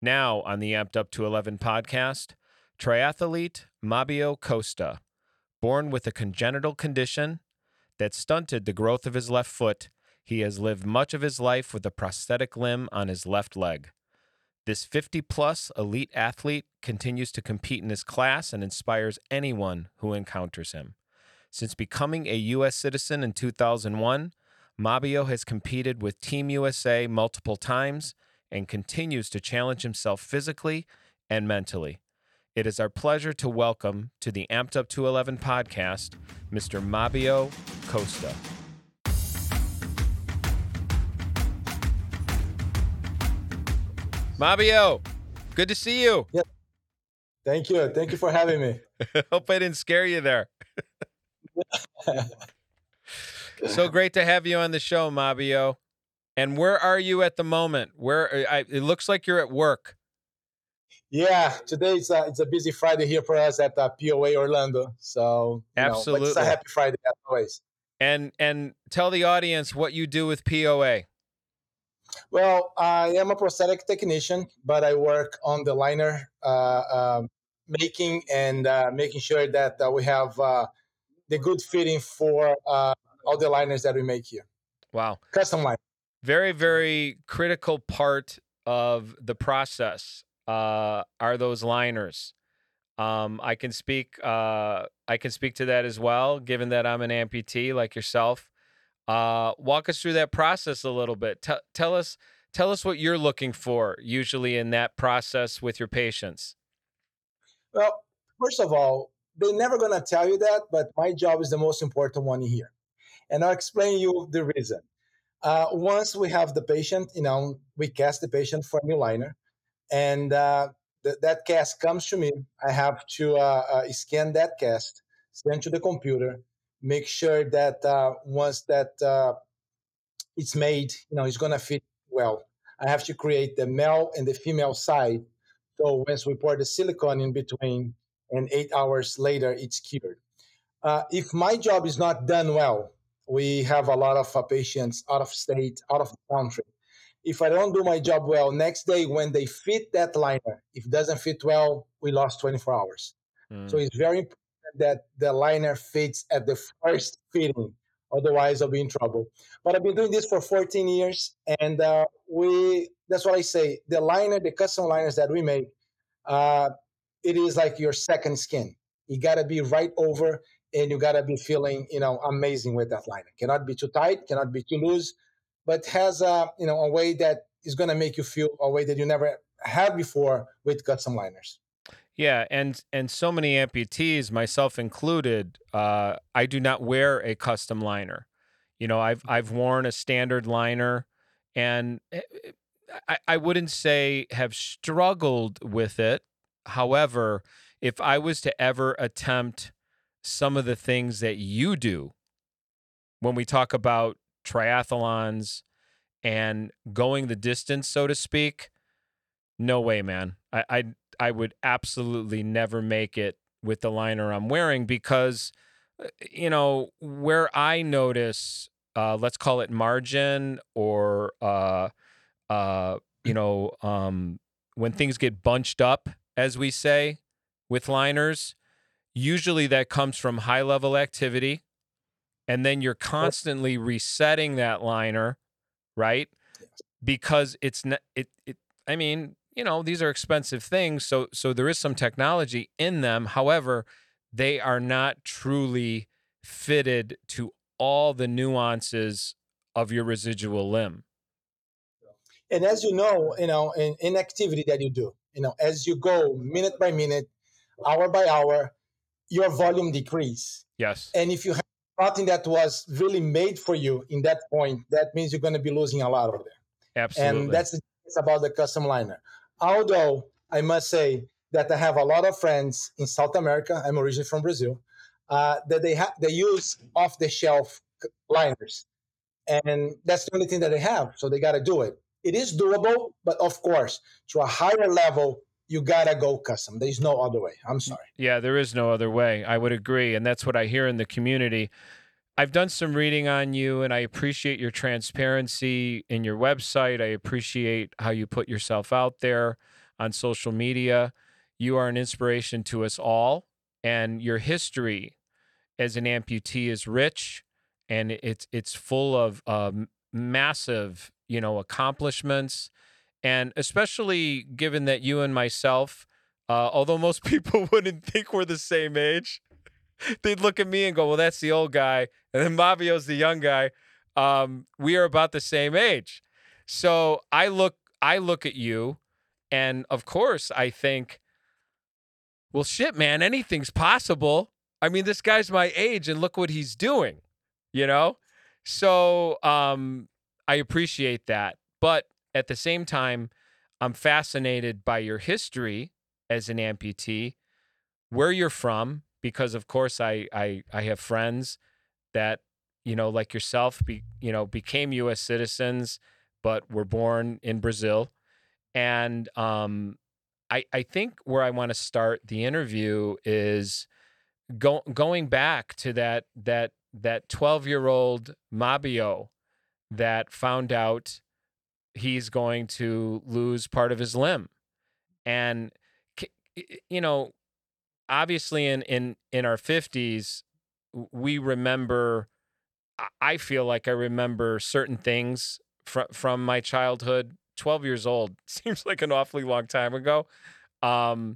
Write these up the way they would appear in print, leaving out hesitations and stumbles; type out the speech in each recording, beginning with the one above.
Now on the Amped Up to 11 podcast, triathlete Mabio Costa, born with a congenital condition that stunted the growth of his left foot, he has lived much of his life with a prosthetic limb on his left leg. This 50-plus elite athlete continues to compete in his class and inspires anyone who encounters him. Since becoming a U.S. citizen in 2001, Mabio has competed with Team USA multiple times and continues to challenge himself physically and mentally. It is our pleasure to welcome to the Amped Up to 11 podcast, Mr. Mabio Costa. Mabio, good to see you. Yeah. Thank you. Thank you for having me. Hope I didn't scare you there. So great to have you on the show, Mabio. And where are you at the moment? It looks like you're at work. Yeah, today it's a busy Friday here for us at POA Orlando. So absolutely, it's a happy Friday as always. And tell the audience what you do with POA. Well, I am a prosthetic technician, but I work on the liner making sure that we have the good fitting for all the liners that we make here. Wow. Custom line. Very, very critical part of the process are those liners. I can speak to that as well, given that I'm an amputee like yourself. Walk us through that process a little bit. Tell us what you're looking for usually in that process with your patients. Well, first of all, they're never going to tell you that, but my job is the most important one here. And I'll explain you the reason. Once we have the patient, we cast the patient for a new liner. And that cast comes to me. I have to scan that cast, send to the computer, make sure that once that it's made, it's going to fit well. I have to create the male and the female side. So once we pour the silicone in between and 8 hours later, it's cured. If my job is not done well, we have a lot of patients out of state, out of the country. If I don't do my job well, next day when they fit that liner, if it doesn't fit well, we lost 24 hours. Mm. So it's very important that the liner fits at the first fitting. Otherwise, I'll be in trouble. But I've been doing this for 14 years. And that's what I say. The custom liners that we make, it is like your second skin. You got to be right over and you got to be feeling, amazing with that liner. Cannot be too tight, cannot be too loose, but has a way that is going to make you feel a way that you never had before with custom liners. Yeah, and so many amputees, myself included, I do not wear a custom liner. I've worn a standard liner, and I wouldn't say have struggled with it. However, if I was to ever attempt some of the things that you do when we talk about triathlons and going the distance, so to speak, no way, man. I would absolutely never make it with the liner I'm wearing because, where I notice, let's call it margin or, when things get bunched up, as we say, with liners, usually that comes from high-level activity, and then you're constantly resetting that liner, right? Because it's not it. I mean, these are expensive things, so there is some technology in them. However, they are not truly fitted to all the nuances of your residual limb. And as in activity that you do, as you go minute by minute, hour by hour, your volume decrease. Yes. And if you have nothing that was really made for you in that point, that means you're going to be losing a lot over there. Absolutely. And that's about the custom liner. Although I must say that I have a lot of friends in South America. I'm originally from Brazil. That they use off-the-shelf liners, and that's the only thing that they have. So they got to do it. It is doable, but of course, to a higher level, you got to go custom. There's no other way. I'm sorry. Yeah, there is no other way. I would agree. And that's what I hear in the community. I've done some reading on you, and I appreciate your transparency in your website. I appreciate how you put yourself out there. on social media. You are an inspiration to us all, and your history as an amputee is rich, and it's full of massive, accomplishments, and especially given that you and myself, although most people wouldn't think we're the same age, they'd look at me and go, well, that's the old guy, and then Mabio's the young guy. We are about the same age. So I look at you, and of course I think, well, shit, man, anything's possible. I mean, this guy's my age, and look what he's doing, So I appreciate that. But at the same time, I'm fascinated by your history as an amputee, where you're from, because, of course, I have friends that, like yourself, became U.S. citizens, but were born in Brazil. And I think where I want to start the interview is going back to that 12-year-old Mabio that found out he's going to lose part of his limb. And, obviously in our 50s, we remember, I feel like I remember certain things from my childhood. 12 years old seems like an awfully long time ago. But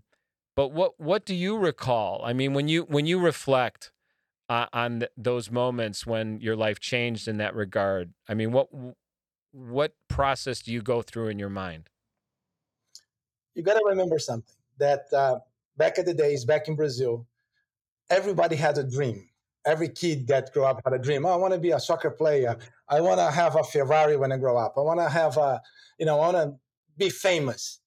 what do you recall? I mean, when you reflect on those moments when your life changed in that regard, I mean, what process do you go through in your mind? You got to remember something, that back in the days, back in Brazil, everybody had a dream. Every kid that grew up had a dream. Oh, I want to be a soccer player. I want to have a Ferrari when I grow up. I want to have I want to be famous.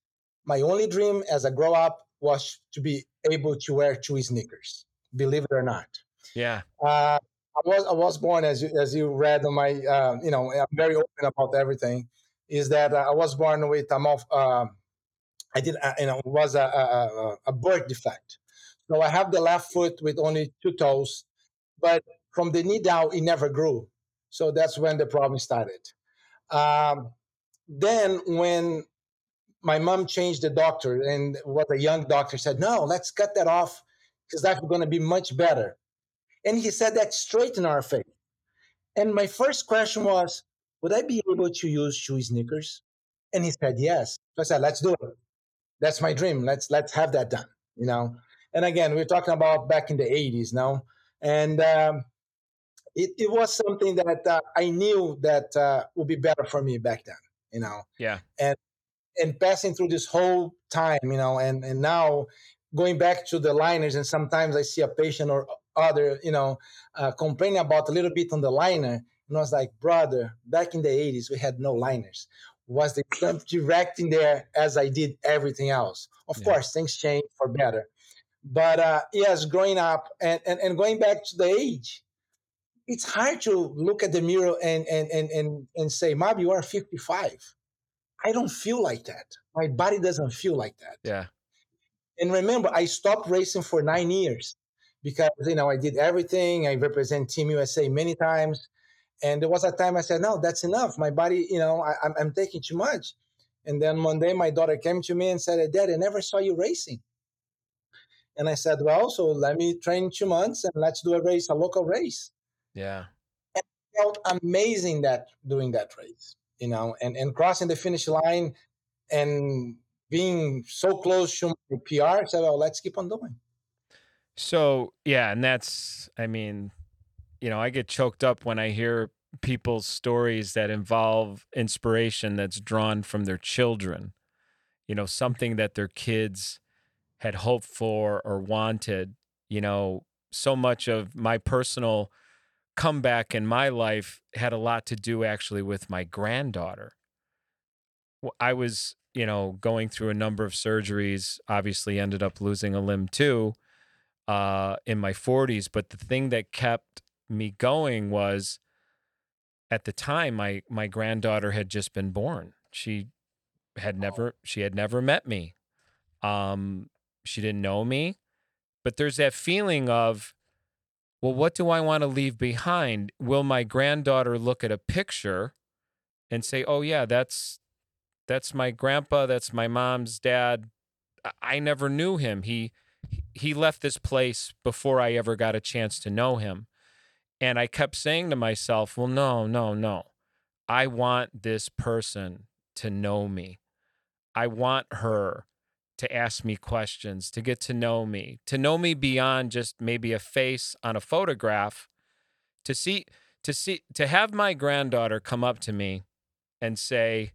My only dream as I grow up was to be able to wear two sneakers, believe it or not. Yeah. I was born, as you read on my, I'm very open about everything, is that I was born with a mouth, it was a birth defect. So I have the left foot with only two toes, but from the knee down, it never grew. So that's when the problem started. Then when my mom changed the doctor, and what the young doctor said, no, let's cut that off because that's going to be much better. And he said that straight in our face. And my first question was, would I be able to use shoe sneakers? And he said, yes. So I said, let's do it. That's my dream. Let's have that done, And again, we're talking about back in the 80s now. And it was something that I knew that would be better for me back then, Yeah. And passing through this whole time, and now going back to the liners, and sometimes I see a patient or other, complaining about a little bit on the liner. And I was like, brother, back in the 80s, we had no liners. Was the jump direct in there as I did everything else? Of course, things changed for better. But yes, growing up and going back to the age, it's hard to look at the mirror and say, Mab, you are 55. I don't feel like that. My body doesn't feel like that. Yeah. And remember, I stopped racing for 9 years because, I did everything. I represent Team USA many times. And there was a time I said, no, that's enough. My body, I'm taking too much. And then one day my daughter came to me and said, Dad, I never saw you racing. And I said, well, so let me train 2 months and let's do a local race. Yeah. And it felt amazing that doing that race, and crossing the finish line and being so close to my PR. I said, well, let's keep on doing. So, yeah. And that's, I get choked up when I hear people's stories that involve inspiration that's drawn from their children, something that their kids had hoped for or wanted. So much of my personal comeback in my life had a lot to do actually with my granddaughter. I was, going through a number of surgeries, obviously ended up losing a limb too in my 40s, but the thing that kept me going was, at the time, my granddaughter had just been born. She had never met me. She didn't know me, but there's that feeling of, well, what do I want to leave behind? Will my granddaughter look at a picture and say, oh yeah, that's That's my grandpa. That's my mom's dad. I never knew him. He left this place before I ever got a chance to know him. And I kept saying to myself, well, no. I want this person to know me. I want her to ask me questions, to get to know me beyond just maybe a face on a photograph, to have my granddaughter come up to me and say,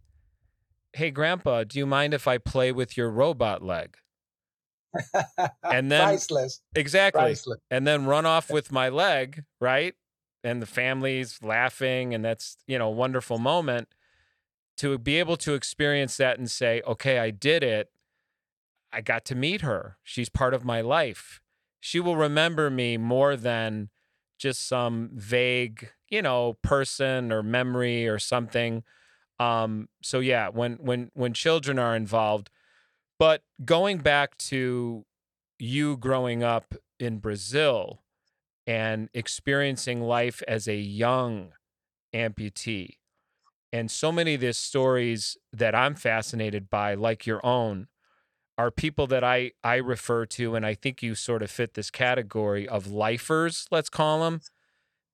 hey, Grandpa, do you mind if I play with your robot leg? And then priceless. Exactly. Priceless. And then run off with my leg, right? And the family's laughing, and that's, you know, a wonderful moment to be able to experience that and say, okay, I did it. I got to meet her. She's part of my life. She will remember me more than just some vague, you know, person or memory or something. So yeah, when children are involved. But going back to you growing up in Brazil and experiencing life as a young amputee, and so many of the stories that I'm fascinated by, like your own, are people that I refer to, and I think you sort of fit this category of lifers, let's call them,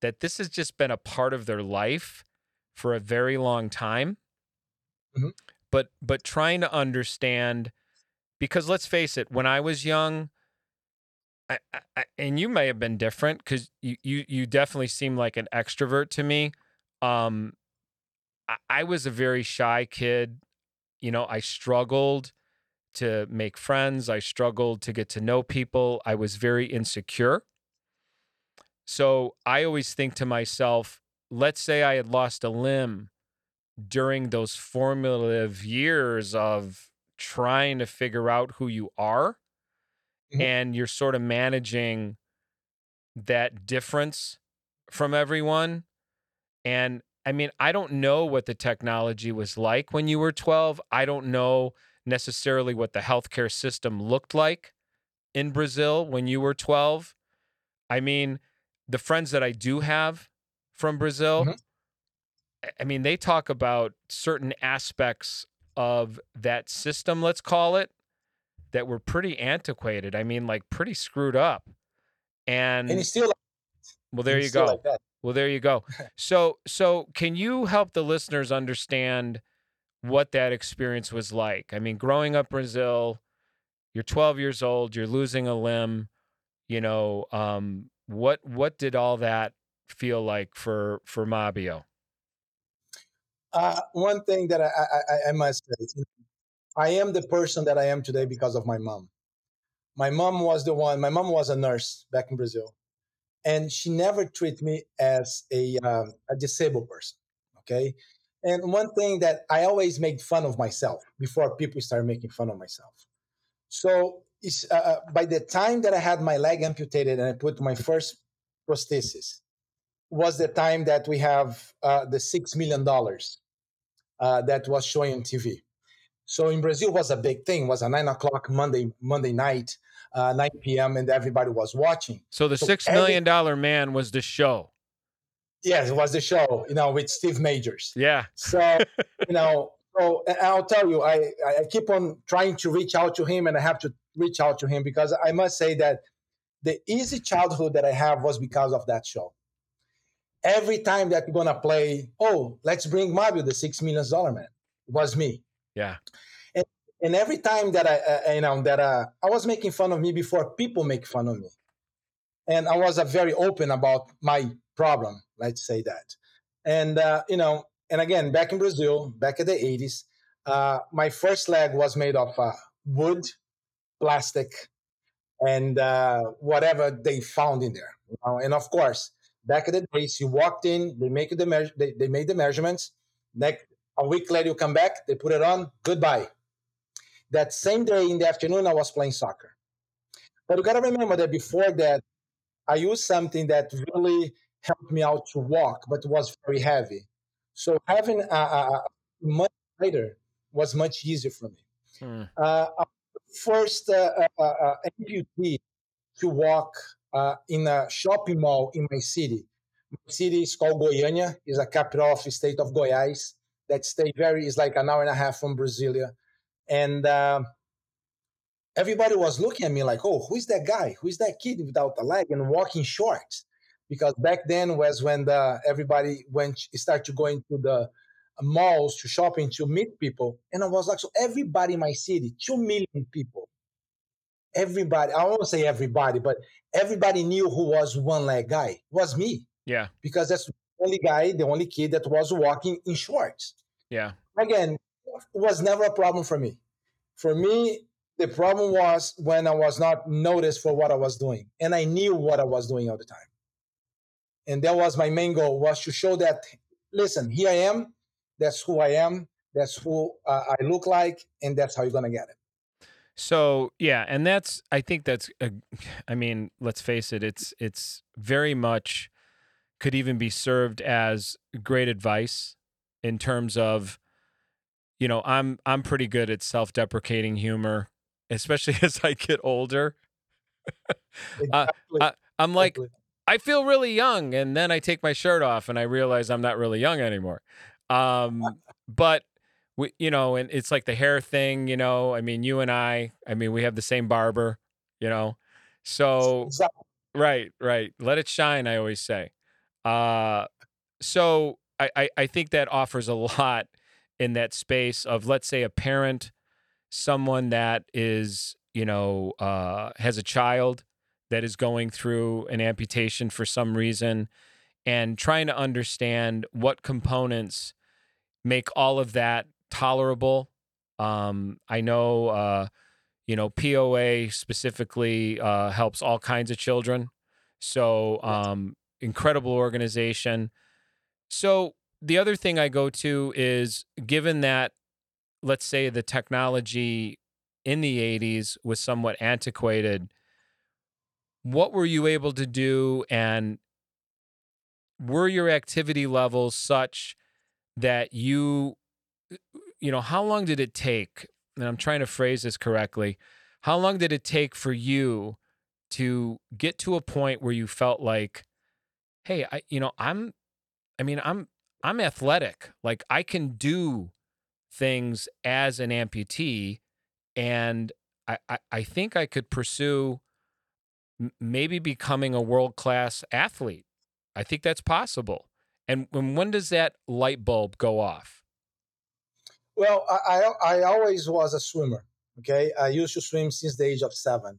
that this has just been a part of their life for a very long time. Mm-hmm. But trying to understand, because let's face it, when I was young, I and you may have been different because you definitely seem like an extrovert to me. I was a very shy kid. You know, I struggled to make friends. I struggled to get to know people. I was very insecure. So I always think to myself, let's say I had lost a limb during those formative years of trying to figure out who you are, mm-hmm. and you're sort of managing that difference from everyone. And I mean, I don't know what the technology was like when you were 12. I don't know necessarily what the healthcare system looked like in Brazil when you were 12. I mean, the friends that I do have from Brazil, mm-hmm. I mean, they talk about certain aspects of that system, let's call it, that were pretty antiquated. I mean, like pretty screwed up. And it's still, well, there you go. Like that. Well, there you go. So can you help the listeners understand what that experience was like? I mean, growing up in Brazil, you're 12 years old, you're losing a limb, you know, what did all that feel like for Mabio? One thing that I must say, I am the person that I am today because of my mom. My mom was a nurse back in Brazil, and she never treated me as a disabled person, okay? And one thing that I always make fun of myself before people start making fun of myself. So it's, by the time that I had my leg amputated and I put my first prosthesis, was the time that we have the $6 million that was showing on TV. So in Brazil was a big thing. It was a 9 o'clock Monday night, 9 p.m., and everybody was watching. So the $6 million man was the show. Yes, it was the show, you know, with Steve Majors. Yeah. So, you know, so I'll tell you, I keep on trying to reach out to him, and I have to reach out to him because I must say that the easy childhood that I have was because of that show. Every time that we're going to play, oh, let's bring Mabio, the $6 million man, it was me. Yeah. And every time that I was making fun of me before people make fun of me. And I was very open about my problem, let's say that. And, you know, and again, back in Brazil, back in the 80s, my first leg was made of wood, plastic, and whatever they found in there. You know? And of course, back in the days, you walked in, they made the measurements. Next, a week later, you come back, they put it on, goodbye. That same day in the afternoon, I was playing soccer. But you got to remember that before that, I used something that really helped me out to walk, but was very heavy. So having a much lighter was much easier for me. First amputee to walk in a shopping mall in my city. My city is called Goiânia. It's a capital of the state of Goiás. that state is like an hour and a half from Brasília. And everybody was looking at me like, oh, who's that guy? Who's that kid without a leg and walking shorts? Because back then was when everybody started to go into the malls to shopping to meet people. And I was like, so everybody in my city, 2 million people, everybody, I won't say everybody, but everybody knew who was one leg guy. It was me. Yeah. Because that's the only guy, the only kid that was walking in shorts. Yeah. Again, it was never a problem for me. For me, the problem was when I was not noticed for what I was doing. And I knew what I was doing all the time. And that was my main goal, was to show that, listen, here I am. That's who I am. That's who I look like. And that's how you're going to get it. So, yeah. And that's, I think that's, I mean, let's face it. It's very much could even be served as great advice in terms of, you know, I'm pretty good at self-deprecating humor, especially as I get older. Exactly. I'm like, exactly. I feel really young. And then I take my shirt off and I realize I'm not really young anymore. But we, you know, and it's like the hair thing, you know, I mean, you and I mean, we have the same barber, you know, so exactly. Right. Let it shine. I always say, so I think that offers a lot in that space of, let's say, a parent, someone that is, you know, has a child that is going through an amputation for some reason and trying to understand what components make all of that tolerable. I know, you know, POA specifically helps all kinds of children. So incredible organization. So the other thing I go to is, given that, let's say, the technology in the 80s was somewhat antiquated, what were you able to do? And were your activity levels such that you know, how long did it take? And I'm trying to phrase this correctly. How long did it take for you to get to a point where you felt like, hey, I'm athletic. Like, I can do things as an amputee, and I think I could pursue maybe becoming a world-class athlete. I think that's possible. And when does that light bulb go off? Well, I always was a swimmer, okay? I used to swim since the age of 7.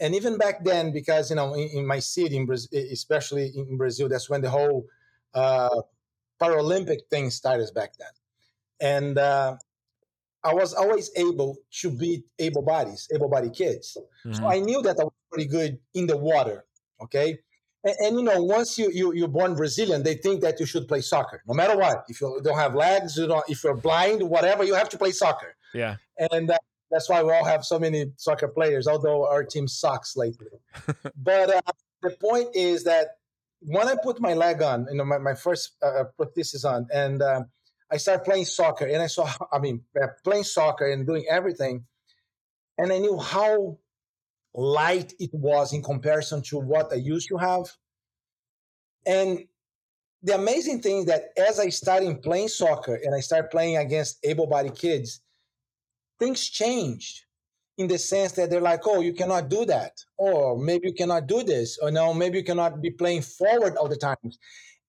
And even back then, because, you know, in my city, in Brazil, especially in Brazil, that's when the whole Paralympic thing started back then. And I was always able to beat able-bodied kids. Mm-hmm. So I knew that I was pretty good in the water, okay? And you know, once you're born Brazilian, they think that you should play soccer, no matter what. If you don't have legs, if you're blind, whatever, you have to play soccer. Yeah. And that's why we all have so many soccer players, although our team sucks lately. But the point is that when I put my leg on, you know, my first prosthesis on, and I started playing soccer, and playing soccer and doing everything, and I knew how light it was in comparison to what I used to have. And the amazing thing is that as I started playing soccer and I started playing against able-bodied kids, things changed in the sense that they're like, oh, you cannot do that. Or maybe you cannot do this. Or no, maybe you cannot be playing forward all the time.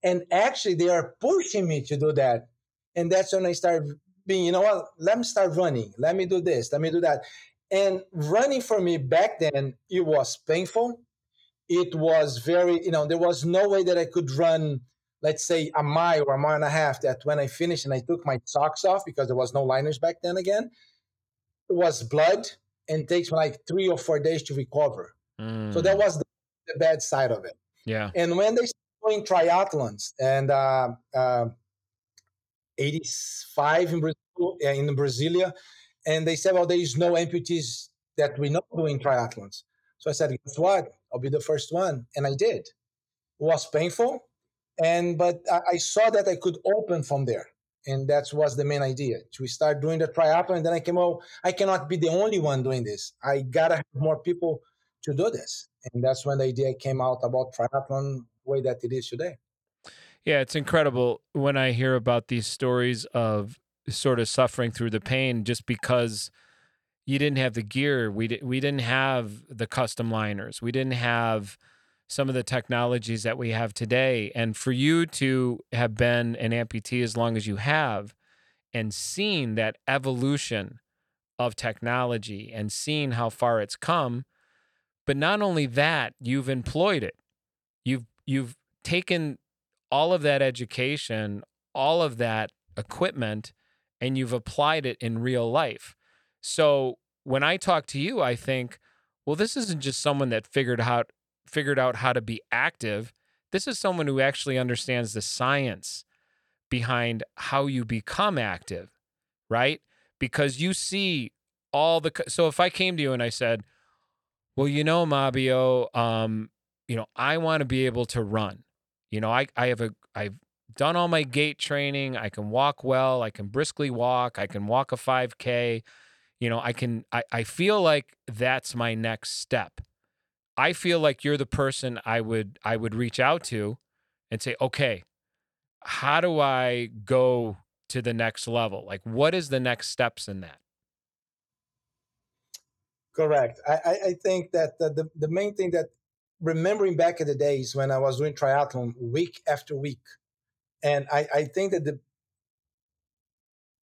And actually, they are pushing me to do that. And that's when I started being, you know what, let me start running. Let me do this. Let me do that. And running for me back then, it was painful. It was very, you know, there was no way that I could run, let's say, a mile or a mile and a half, that when I finished and I took my socks off, because there was no liners back then again, it was blood and takes like 3 or 4 days to recover. Mm. So that was the bad side of it. Yeah. And when they started doing triathlons and 85 in Brasilia, and they said, well, there is no amputees that we know doing triathlons. So I said, guess what? I'll be the first one. And I did. It was painful. But I saw that I could open from there. And that was the main idea, to start doing the triathlon. And then I came out, I cannot be the only one doing this. I got to have more people to do this. And that's when the idea came out about triathlon the way that it is today. Yeah, it's incredible when I hear about these stories of sort of suffering through the pain just because you didn't have the gear. We didn't have the custom liners. We didn't have some of the technologies that we have today. And for you to have been an amputee as long as you have and seen that evolution of technology and seen how far it's come, but not only that, you've employed it. You've taken all of that education, all of that equipment, and you've applied it in real life. So when I talk to you, I think, well, this isn't just someone that figured out how to be active. This is someone who actually understands the science behind how you become active, right? Because you see all the, so if I came to you and I said, well, you know, Mabio, I want to be able to run. You know, I've done all my gait training. I can walk well. I can briskly walk. I can walk a 5K. You know, I feel like that's my next step. I feel like you're the person I would reach out to and say, okay, how do I go to the next level? Like, what is the next steps in that? Correct. I think that the main thing that remembering back in the days when I was doing triathlon week after week, and I think that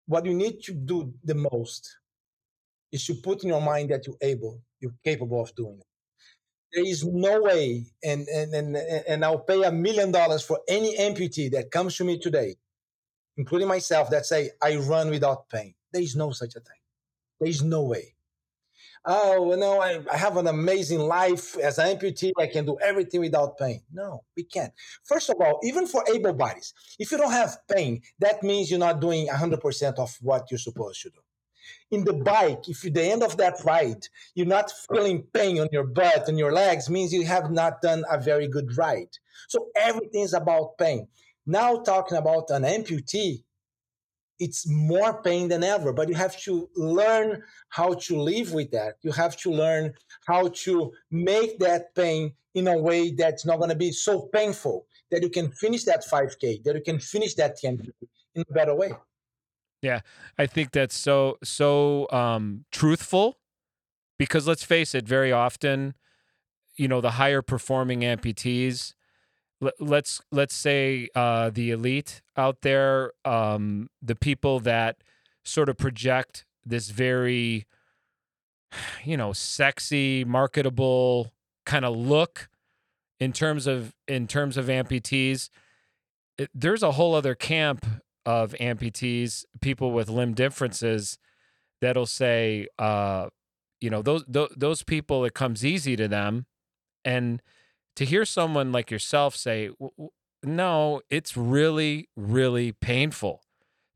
what you need to do the most is to put in your mind that you're capable of doing it. There is no way, and I'll pay $1 million for any amputee that comes to me today, including myself, that say, I run without pain. There is no such a thing. There is no way. Oh, no, I have an amazing life as an amputee. I can do everything without pain. No, we can't. First of all, even for able bodies, if you don't have pain, that means you're not doing 100% of what you're supposed to do. In the bike, if at the end of that ride, you're not feeling pain on your butt and your legs, means you have not done a very good ride. So everything is about pain. Now talking about an amputee, it's more pain than ever, but you have to learn how to live with that. You have to learn how to make that pain in a way that's not going to be so painful that you can finish that 5K, that you can finish that 10K in a better way. Yeah, I think that's so truthful, because let's face it, very often, you know, the higher performing amputees, let's say the elite out there, the people that sort of project this very, you know, sexy, marketable kind of look in terms of amputees, there's a whole other camp of amputees, people with limb differences, that'll say, those people, it comes easy to them. And to hear someone like yourself say, no, it's really, really painful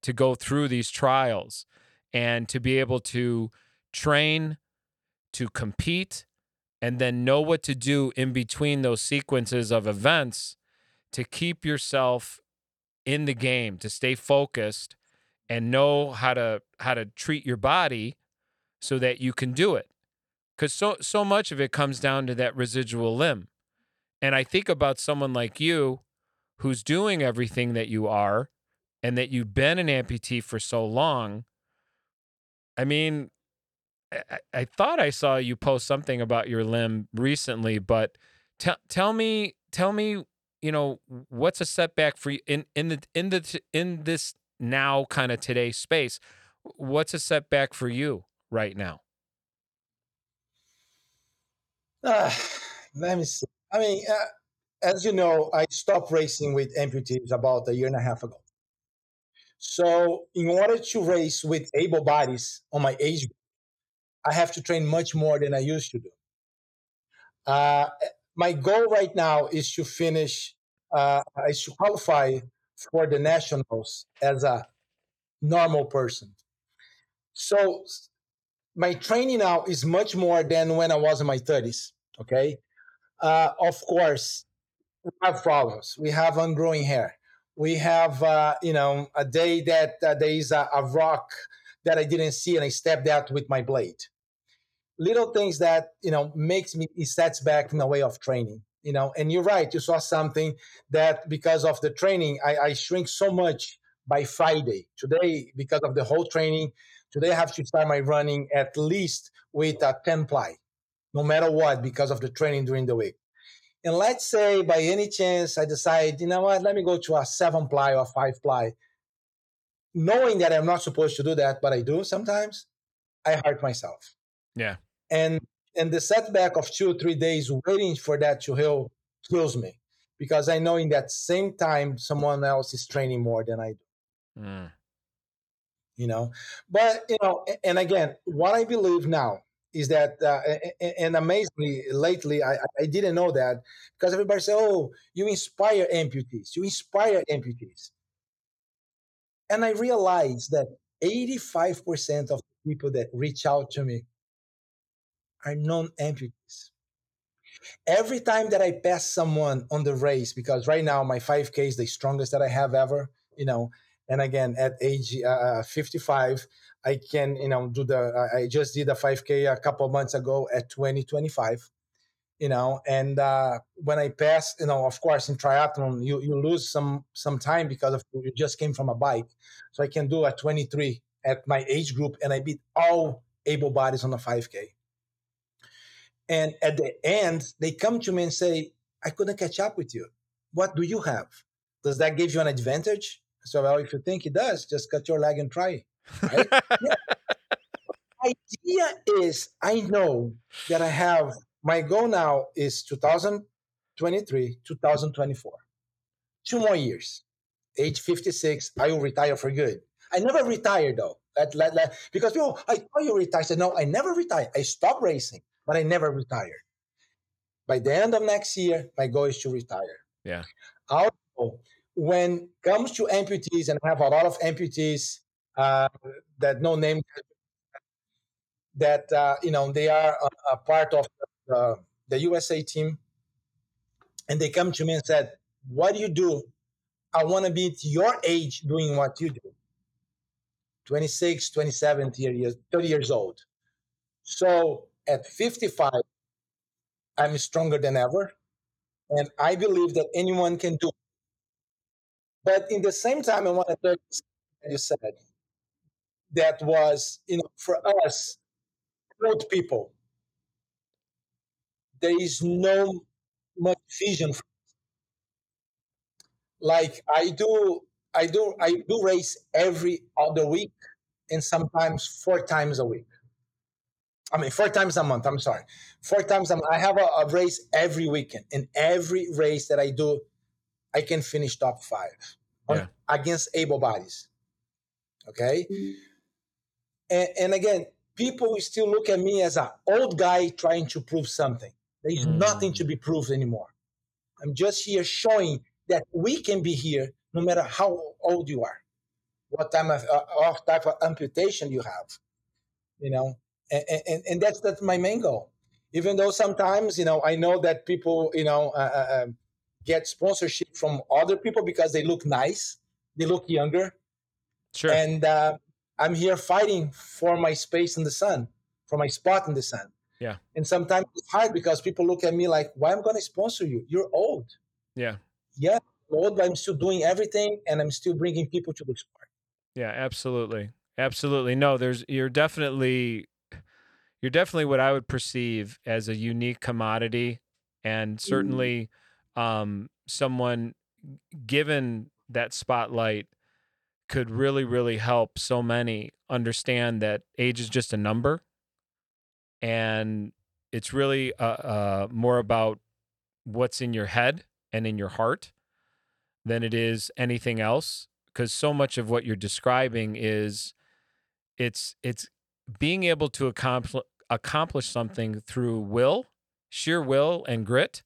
to go through these trials and to be able to train, to compete, and then know what to do in between those sequences of events to keep yourself in the game, to stay focused and know how to treat your body so that you can do it. Because so much of it comes down to that residual limb. And I think about someone like you who's doing everything that you are and that you've been an amputee for so long. I mean, I thought I saw you post something about your limb recently, but tell me, you know, what's a setback for you in this now kind of today space? What's a setback for you right now? Let me see. I mean, as you know, I stopped racing with amputees about 1.5 years ago. So in order to race with able bodies on my age group, I have to train much more than I used to do. My goal right now is to finish, is to qualify for the nationals as a normal person. So my training now is much more than when I was in my 30s, okay? Of course, we have problems. We have ungrowing hair. We have, a day that there is a rock that I didn't see and I stepped out with my blade. Little things that, makes me, it sets back in a way of training. you know. And you're right, you saw something that because of the training, I shrink so much by Friday. Today, because of the whole training, today I have to start my running at least with a 10-ply, no matter what, because of the training during the week. And let's say by any chance I decide, you know what, let me go to a 7-ply or 5-ply. Knowing that I'm not supposed to do that, but I do sometimes, I hurt myself. Yeah. And the setback of 2 or 3 days waiting for that to heal kills me, because I know in that same time someone else is training more than I do. Mm. You know, but, you know, and again, what I believe now is that, and amazingly, lately, I didn't know that, because everybody said, oh, you inspire amputees, And I realized that 85% of the people that reach out to me are non-amputees. Every time that I pass someone on the race, because right now my 5K is the strongest that I have ever, you know, and again, at age 55, I can, you know, do the, I just did a 5K a couple of months ago at 2025, you know, and when I pass, you know, of course in triathlon, you lose some time because of, you just came from a bike. So I can do a 23 at my age group, and I beat all able bodies on a 5K. And at the end, they come to me and say, I couldn't catch up with you. What do you have? Does that give you an advantage? So, well, if you think it does, just cut your leg and try. Right? Yeah. The idea is, I know that I have, my goal now is 2023, 2024. 2 more years. Age 56, I will retire for good. I never retire, though. Because people, I thought you retired. I said, no, I never retire. I stopped racing, but I never retired. By the end of next year, my goal is to retire. Yeah. Also, when it comes to amputees, and I have a lot of amputees that no name, that, you know, they are a part of the USA team. And they come to me and said, what do you do? I want to be at your age doing what you do. 26, 27, 30 years old. So at 55, I'm stronger than ever. And I believe that anyone can do it. But in the same time, I want to tell you, you said, that was, you know, for us, old people, there is no much vision for us. Like I do race every other week, and sometimes 4 times a week. I mean, 4 times a month, I'm sorry. 4 times a month. I have a race every weekend, and every race that I do, I can finish top 5 against able bodies. Okay? Mm-hmm. And again, people still look at me as an old guy trying to prove something. There is nothing to be proved anymore. I'm just here showing that we can be here no matter how old you are, what type of amputation you have, you know? And that's my main goal. Even though sometimes, you know, I know that people, you know, get sponsorship from other people because they look nice, they look younger. Sure. And I'm here fighting for my space in the sun, for my spot in the sun. Yeah. And sometimes it's hard because people look at me like, why am I going to sponsor you? You're old. Yeah. Yeah, I'm old, but I'm still doing everything, and I'm still bringing people to the sport. Yeah, absolutely. Absolutely. No, you're definitely what I would perceive as a unique commodity, and certainly someone given that spotlight could really, really help so many understand that age is just a number, and it's really more about what's in your head and in your heart than it is anything else. Because so much of what you're describing is it's being able to accomplish something through will, sheer will and grit.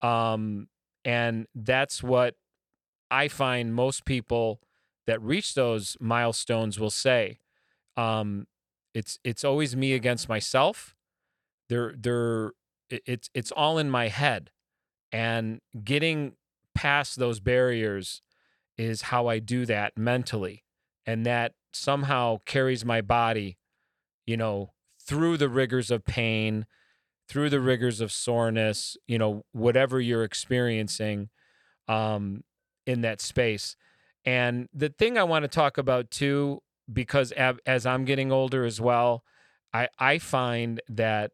And that's what I find most people that reach those milestones will say. It's always me against myself. It's all in my head, and getting past those barriers is how I do that mentally. And that somehow carries my body, you know, through the rigors of pain, through the rigors of soreness, you know, whatever you're experiencing in that space. And the thing I want to talk about too, because as I'm getting older as well, I find that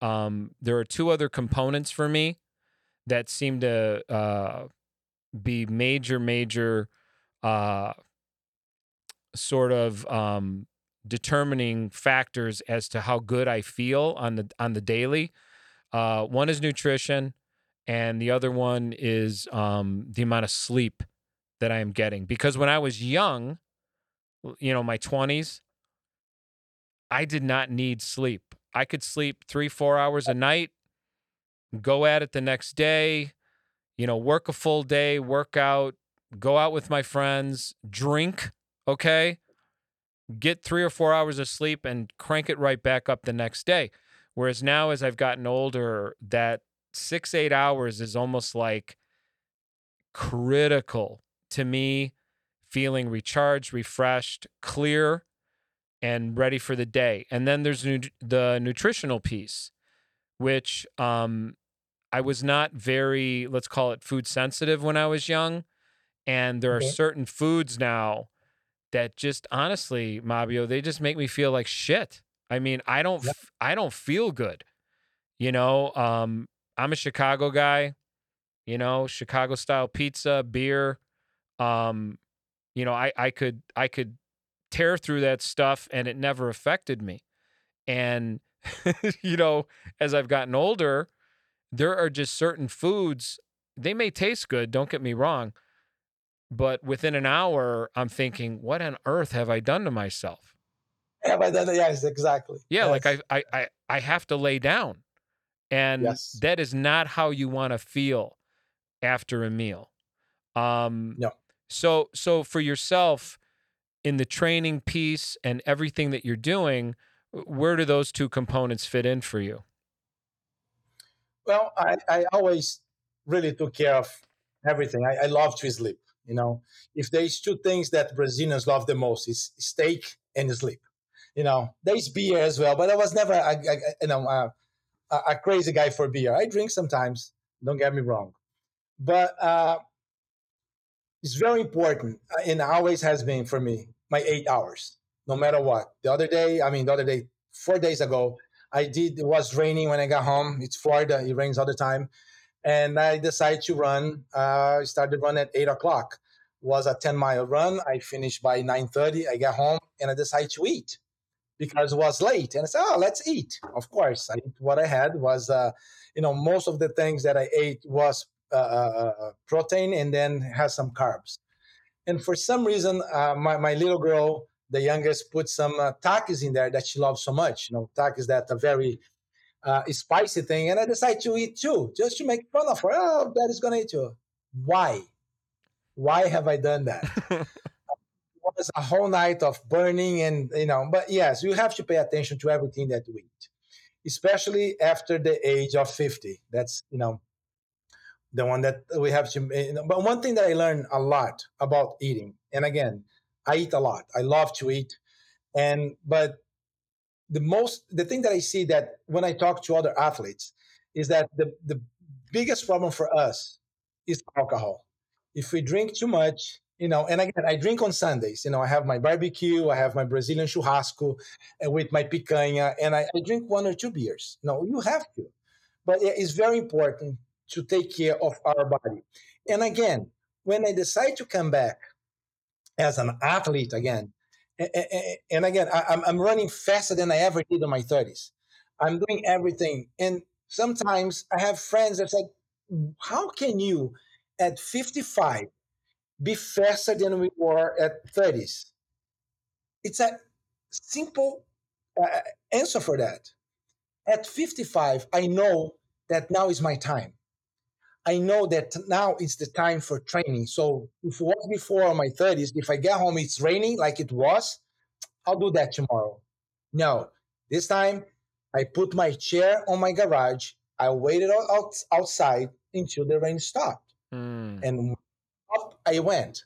there are two other components for me that seem to be major sort of determining factors as to how good I feel on the daily. One is nutrition, and the other one is the amount of sleep that I am getting. Because when I was young, you know, my 20s, I did not need sleep. I could sleep 3-4 hours a night, go at it the next day, you know, work a full day, work out, go out with my friends, drink, okay? Get 3 or 4 hours of sleep and crank it right back up the next day. Whereas now, as I've gotten older, that 6-8 hours is almost like critical to me, feeling recharged, refreshed, clear, and ready for the day. And then there's the nutritional piece, which I was not very, let's call it, food sensitive when I was young. And there are certain foods now that just, honestly, Mabio, they just make me feel like shit. I mean, I don't feel good. You know, I'm a Chicago guy, you know, Chicago style pizza, beer. You know, I could tear through that stuff and it never affected me. And, you know, as I've gotten older, there are just certain foods, they may taste good, don't get me wrong, but within an hour, I'm thinking, what on earth have I done to myself? Have I done that? Yes, exactly. Yeah, yes. Like I have to lay down. And yes, that is not how you want to feel after a meal. No. So for yourself, in the training piece and everything that you're doing, where do those two components fit in for you? Well, I always really took care of everything. I love to sleep. You know, if there's two things that Brazilians love the most, is steak and sleep. You know, there's beer as well, but I was never a crazy guy for beer. I drink sometimes, don't get me wrong, but it's very important, and always has been for me, my 8 hours, no matter what. The other day, 4 days ago, it was raining when I got home. It's Florida, it rains all the time. And I decided to run. I started running at 8 o'clock. It was a 10-mile run. I finished by 9:30. I got home, and I decided to eat because it was late. And I said, let's eat. Of course, I ate what I had. Was, you know, most of the things that I ate was protein and then has some carbs. And for some reason, my little girl, the youngest, put some takis in there that she loves so much. You know, takis that are very... a spicy thing, and I decided to eat too, just to make fun of her. Oh, that is going to eat too. Why? Why have I done that? It was a whole night of burning and, you know, but yes, you have to pay attention to everything that we eat, especially after the age of 50. That's, you know, the one that we have to, you know, but one thing that I learned a lot about eating, and again, I eat a lot. I love to eat. But the thing that I see that when I talk to other athletes is that the biggest problem for us is alcohol. If we drink too much, you know, and again, I drink on Sundays, you know, I have my barbecue, I have my Brazilian churrasco with my picanha, and I drink 1 or 2 beers. No, you have to, but it's very important to take care of our body. And again, when I decide to come back as an athlete again, and again, I'm running faster than I ever did in my 30s. I'm doing everything. And sometimes I have friends that say, how can you at 55 be faster than we were at 30s? It's a simple answer for that. At 55, I know that now is my time. I know that now is the time for training. So if it was before my 30s, if I get home, it's raining like it was, I'll do that tomorrow. No, this time I put my chair on my garage. I waited outside until the rain stopped. And up I went.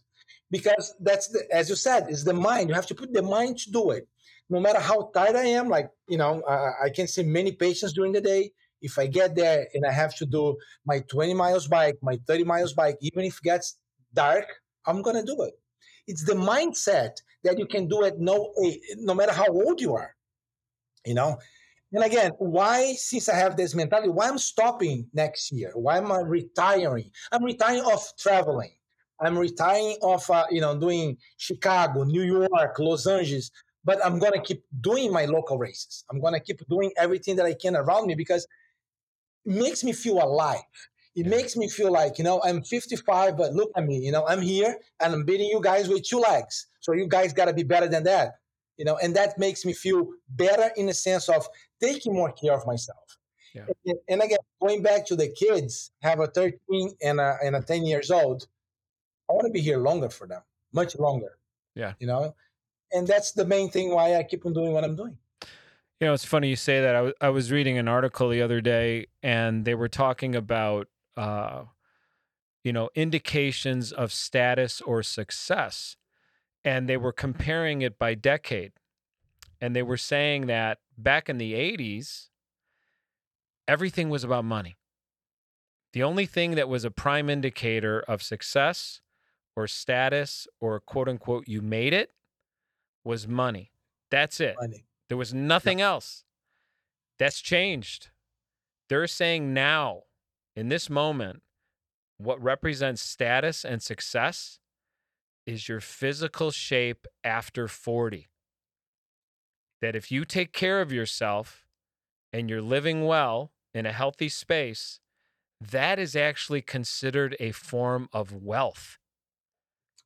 Because that's, as you said, it's the mind. You have to put the mind to do it. No matter how tired I am, like, you know, I can see many patients during the day. If I get there and I have to do my 20 miles bike, my 30 miles bike, even if it gets dark, I'm going to do it. It's the mindset that you can do it no matter how old you are, you know? And again, why, since I have this mentality, why I'm stopping next year? Why am I retiring? I'm retiring off traveling. I'm retiring off, doing Chicago, New York, Los Angeles, but I'm going to keep doing my local races. I'm going to keep doing everything that I can around me because it makes me feel alive. It makes me feel like, I'm 55, but look at me, I'm here and I'm beating you guys with two legs. So you guys got to be better than that, and that makes me feel better in the sense of taking more care of myself. Yeah. And again, going back to the kids, I have a 13 and a 10 years old. I want to be here longer for them, much longer. Yeah. And that's the main thing why I keep on doing what I'm doing. It's funny you say that. I was reading an article the other day and they were talking about, indications of status or success. And they were comparing it by decade. And they were saying that back in the 80s, everything was about money. The only thing that was a prime indicator of success or status or quote unquote, you made it, was money. That's it. Money. There was nothing else. That's changed. They're saying now, in this moment, what represents status and success is your physical shape after 40. That if you take care of yourself and you're living well in a healthy space, that is actually considered a form of wealth.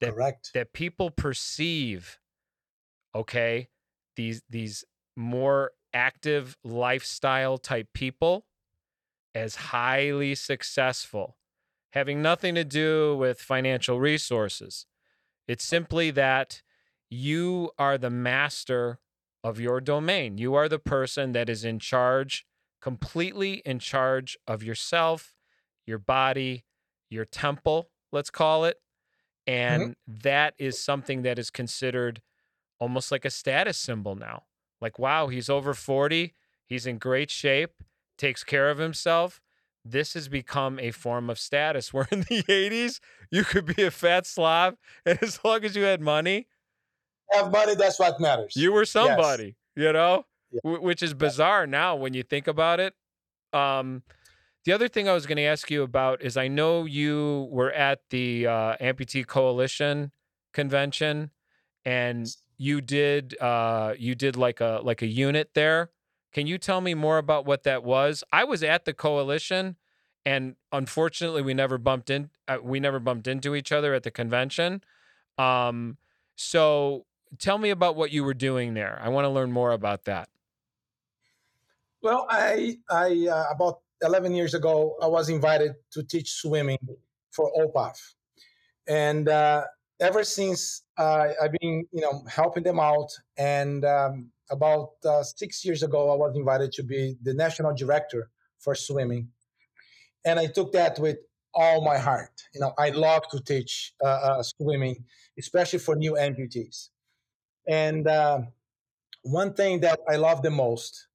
Correct. That people perceive, okay, these more active lifestyle type people as highly successful, having nothing to do with financial resources. It's simply that you are the master of your domain. You are the person that is in charge, completely in charge of yourself, your body, your temple, let's call it. And that is something that is considered almost like a status symbol now. Like, wow, he's over 40. He's in great shape, takes care of himself. This has become a form of status where in the 80s, you could be a fat slob. And as long as you had money. Have money, that's what matters. You were somebody, Yeah. Which is bizarre now when you think about it. The other thing I was going to ask you about is I know you were at the Amputee Coalition convention, and you did like a unit there. Can you tell me more about what that was? I was at the coalition, and unfortunately, we never bumped into each other at the convention. So tell me about what you were doing there. I want to learn more about that. Well, I about 11 years ago, I was invited to teach swimming for OPAF. And ever since I've been, helping them out. And about 6 years ago, I was invited to be the national director for swimming. And I took that with all my heart. I love to teach swimming, especially for new amputees. And one thing that I love the most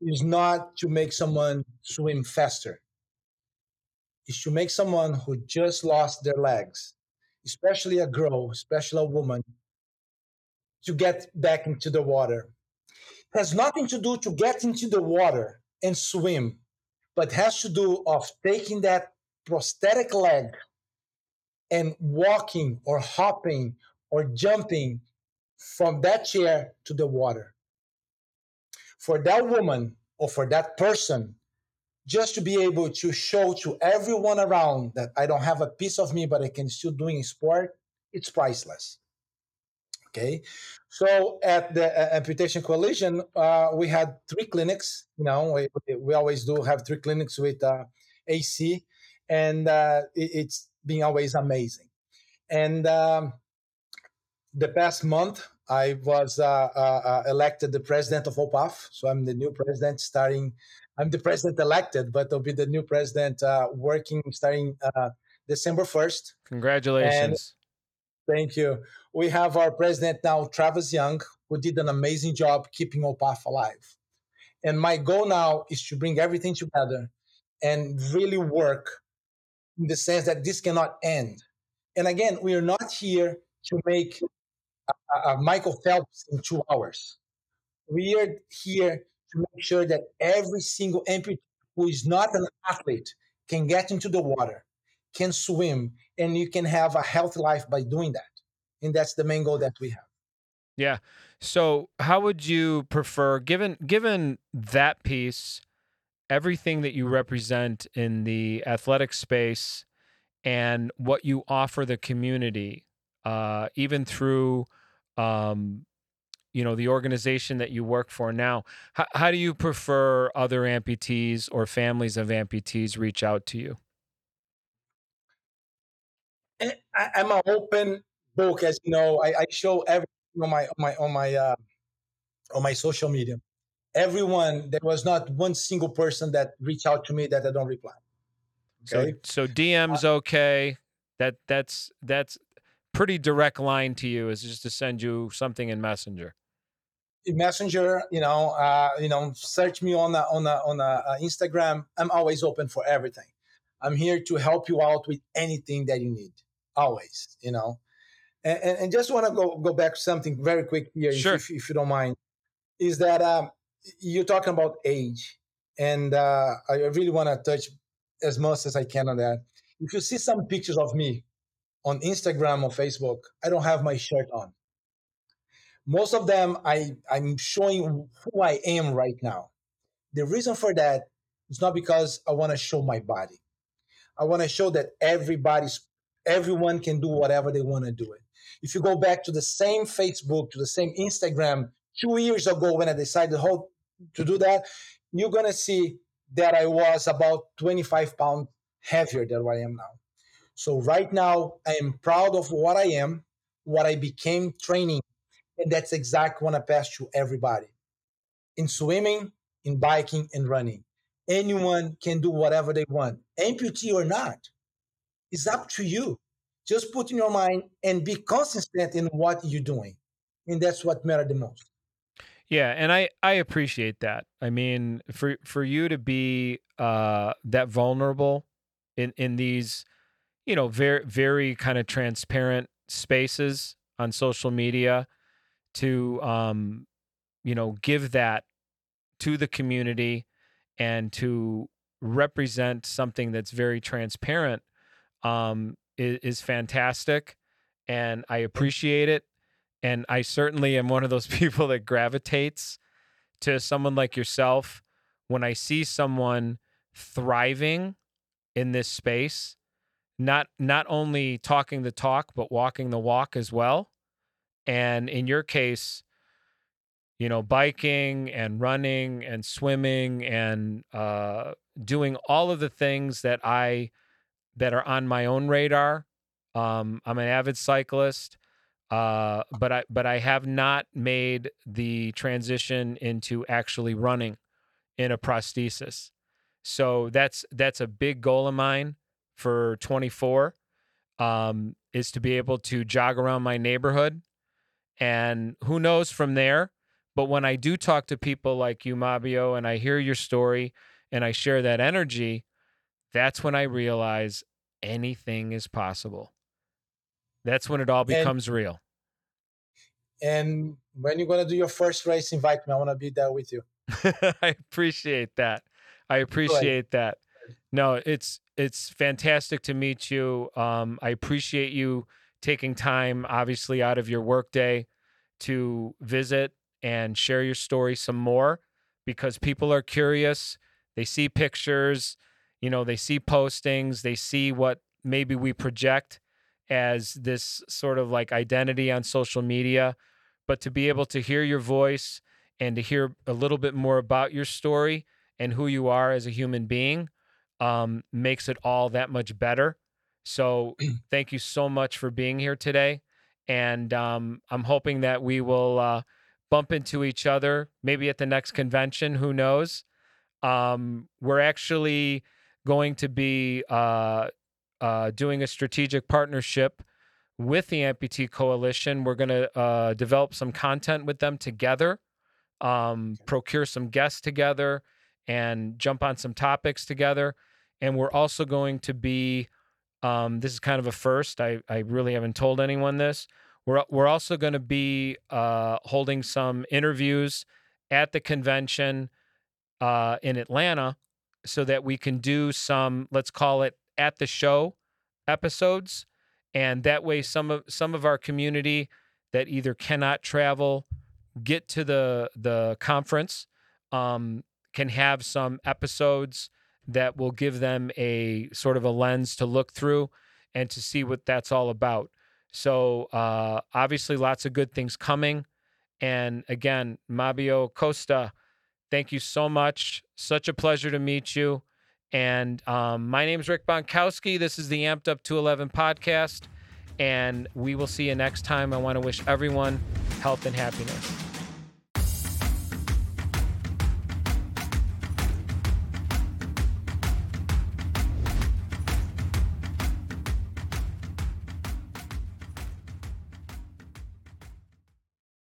is not to make someone swim faster. It's to make someone who just lost their legs, especially a girl, especially a woman, to get back into the water. It has nothing to do to get into the water and swim, but has to do of taking that prosthetic leg and walking or hopping or jumping from that chair to the water. For that woman or for that person, just to be able to show to everyone around that I don't have a piece of me, but I can still doing sport, it's priceless. Okay, so at the Amputation Coalition, we had three clinics. We always do have three clinics with AC, and it's been always amazing. And the past month, I was elected the president of OPAF, so I'm the new president starting. I'm the president elected, but I'll be the new president working starting December 1st. Congratulations. And thank you. We have our president now, Travis Young, who did an amazing job keeping OPAF alive. And my goal now is to bring everything together and really work in the sense that this cannot end. And again, we are not here to make a Michael Phelps in 2 hours. We are here to make sure that every single amputee who is not an athlete can get into the water, can swim, and you can have a healthy life by doing that. And that's the main goal that we have. Yeah. So how would you prefer, given that piece, everything that you represent in the athletic space and what you offer the community, even through, the organization that you work for now, how do you prefer other amputees or families of amputees reach out to you? I'm an open book, as you know. I show everything on my social media. Everyone, there was not one single person that reached out to me that I don't reply. Okay? So DM's okay. That's pretty direct line to you, is just to send you something in Messenger. In Messenger, search me on Instagram. I'm always open for everything. I'm here to help you out with anything that you need. Always, And just want to go back to something very quick here, sure, if you don't mind, is that you're talking about age, and I really want to touch as much as I can on that. If you see some pictures of me on Instagram or Facebook, I don't have my shirt on. Most of them, I'm showing who I am right now. The reason for that is not because I want to show my body. I want to show that everyone can do whatever they want to do it. If you go back to the same Facebook, to the same Instagram 2 years ago when I decided to do that, you're going to see that I was about 25 pounds heavier than what I am now. So right now, I am proud of what I am, what I became training, and that's exactly what I pass to everybody. In swimming, in biking, and running, anyone can do whatever they want, amputee or not. It's up to you. Just put in your mind and be consistent in what you're doing. And that's what matters the most. Yeah, and I appreciate that. I mean, for you to be that vulnerable in these, very, very kind of transparent spaces on social media, to, give that to the community and to represent something that's very transparent is fantastic, and I appreciate it. And I certainly am one of those people that gravitates to someone like yourself. When I see someone thriving in this space, not only talking the talk, but walking the walk as well. And in your case, biking and running and swimming and doing all of the things that are on my own radar. I'm an avid cyclist, but I have not made the transition into actually running in a prosthesis. So that's a big goal of mine for 24, is to be able to jog around my neighborhood, and who knows from there. But when I do talk to people like you, Mabio, and I hear your story and I share that energy, that's when I realize anything is possible. That's when it all becomes real. And when you're going to do your first race, invite me. I want to be there with you. I appreciate that. I appreciate that. No, it's fantastic to meet you. I appreciate you taking time, obviously, out of your workday to visit and share your story some more, because people are curious. They see pictures. They see postings, they see what maybe we project as this sort of like identity on social media, but to be able to hear your voice and to hear a little bit more about your story and who you are as a human being, makes it all that much better. So thank you so much for being here today. And I'm hoping that we will bump into each other maybe at the next convention, who knows? We're actually going to be doing a strategic partnership with the Amputee Coalition. We're going to develop some content with them together procure some guests together and jump on some topics together. And we're also going to be, this is kind of a first, I really haven't told anyone this, we're also going to be holding some interviews at the convention in Atlanta so that we can do some, let's call it at the show episodes. And that way some of our community that either cannot travel, get to the conference, can have some episodes that will give them a sort of a lens to look through and to see what that's all about. So obviously lots of good things coming. And again, Mabio Costa, thank you so much. Such a pleasure to meet you. And my name is Rick Bontkowski. This is the Amped Up to 11 podcast. And we will see you next time. I want to wish everyone health and happiness.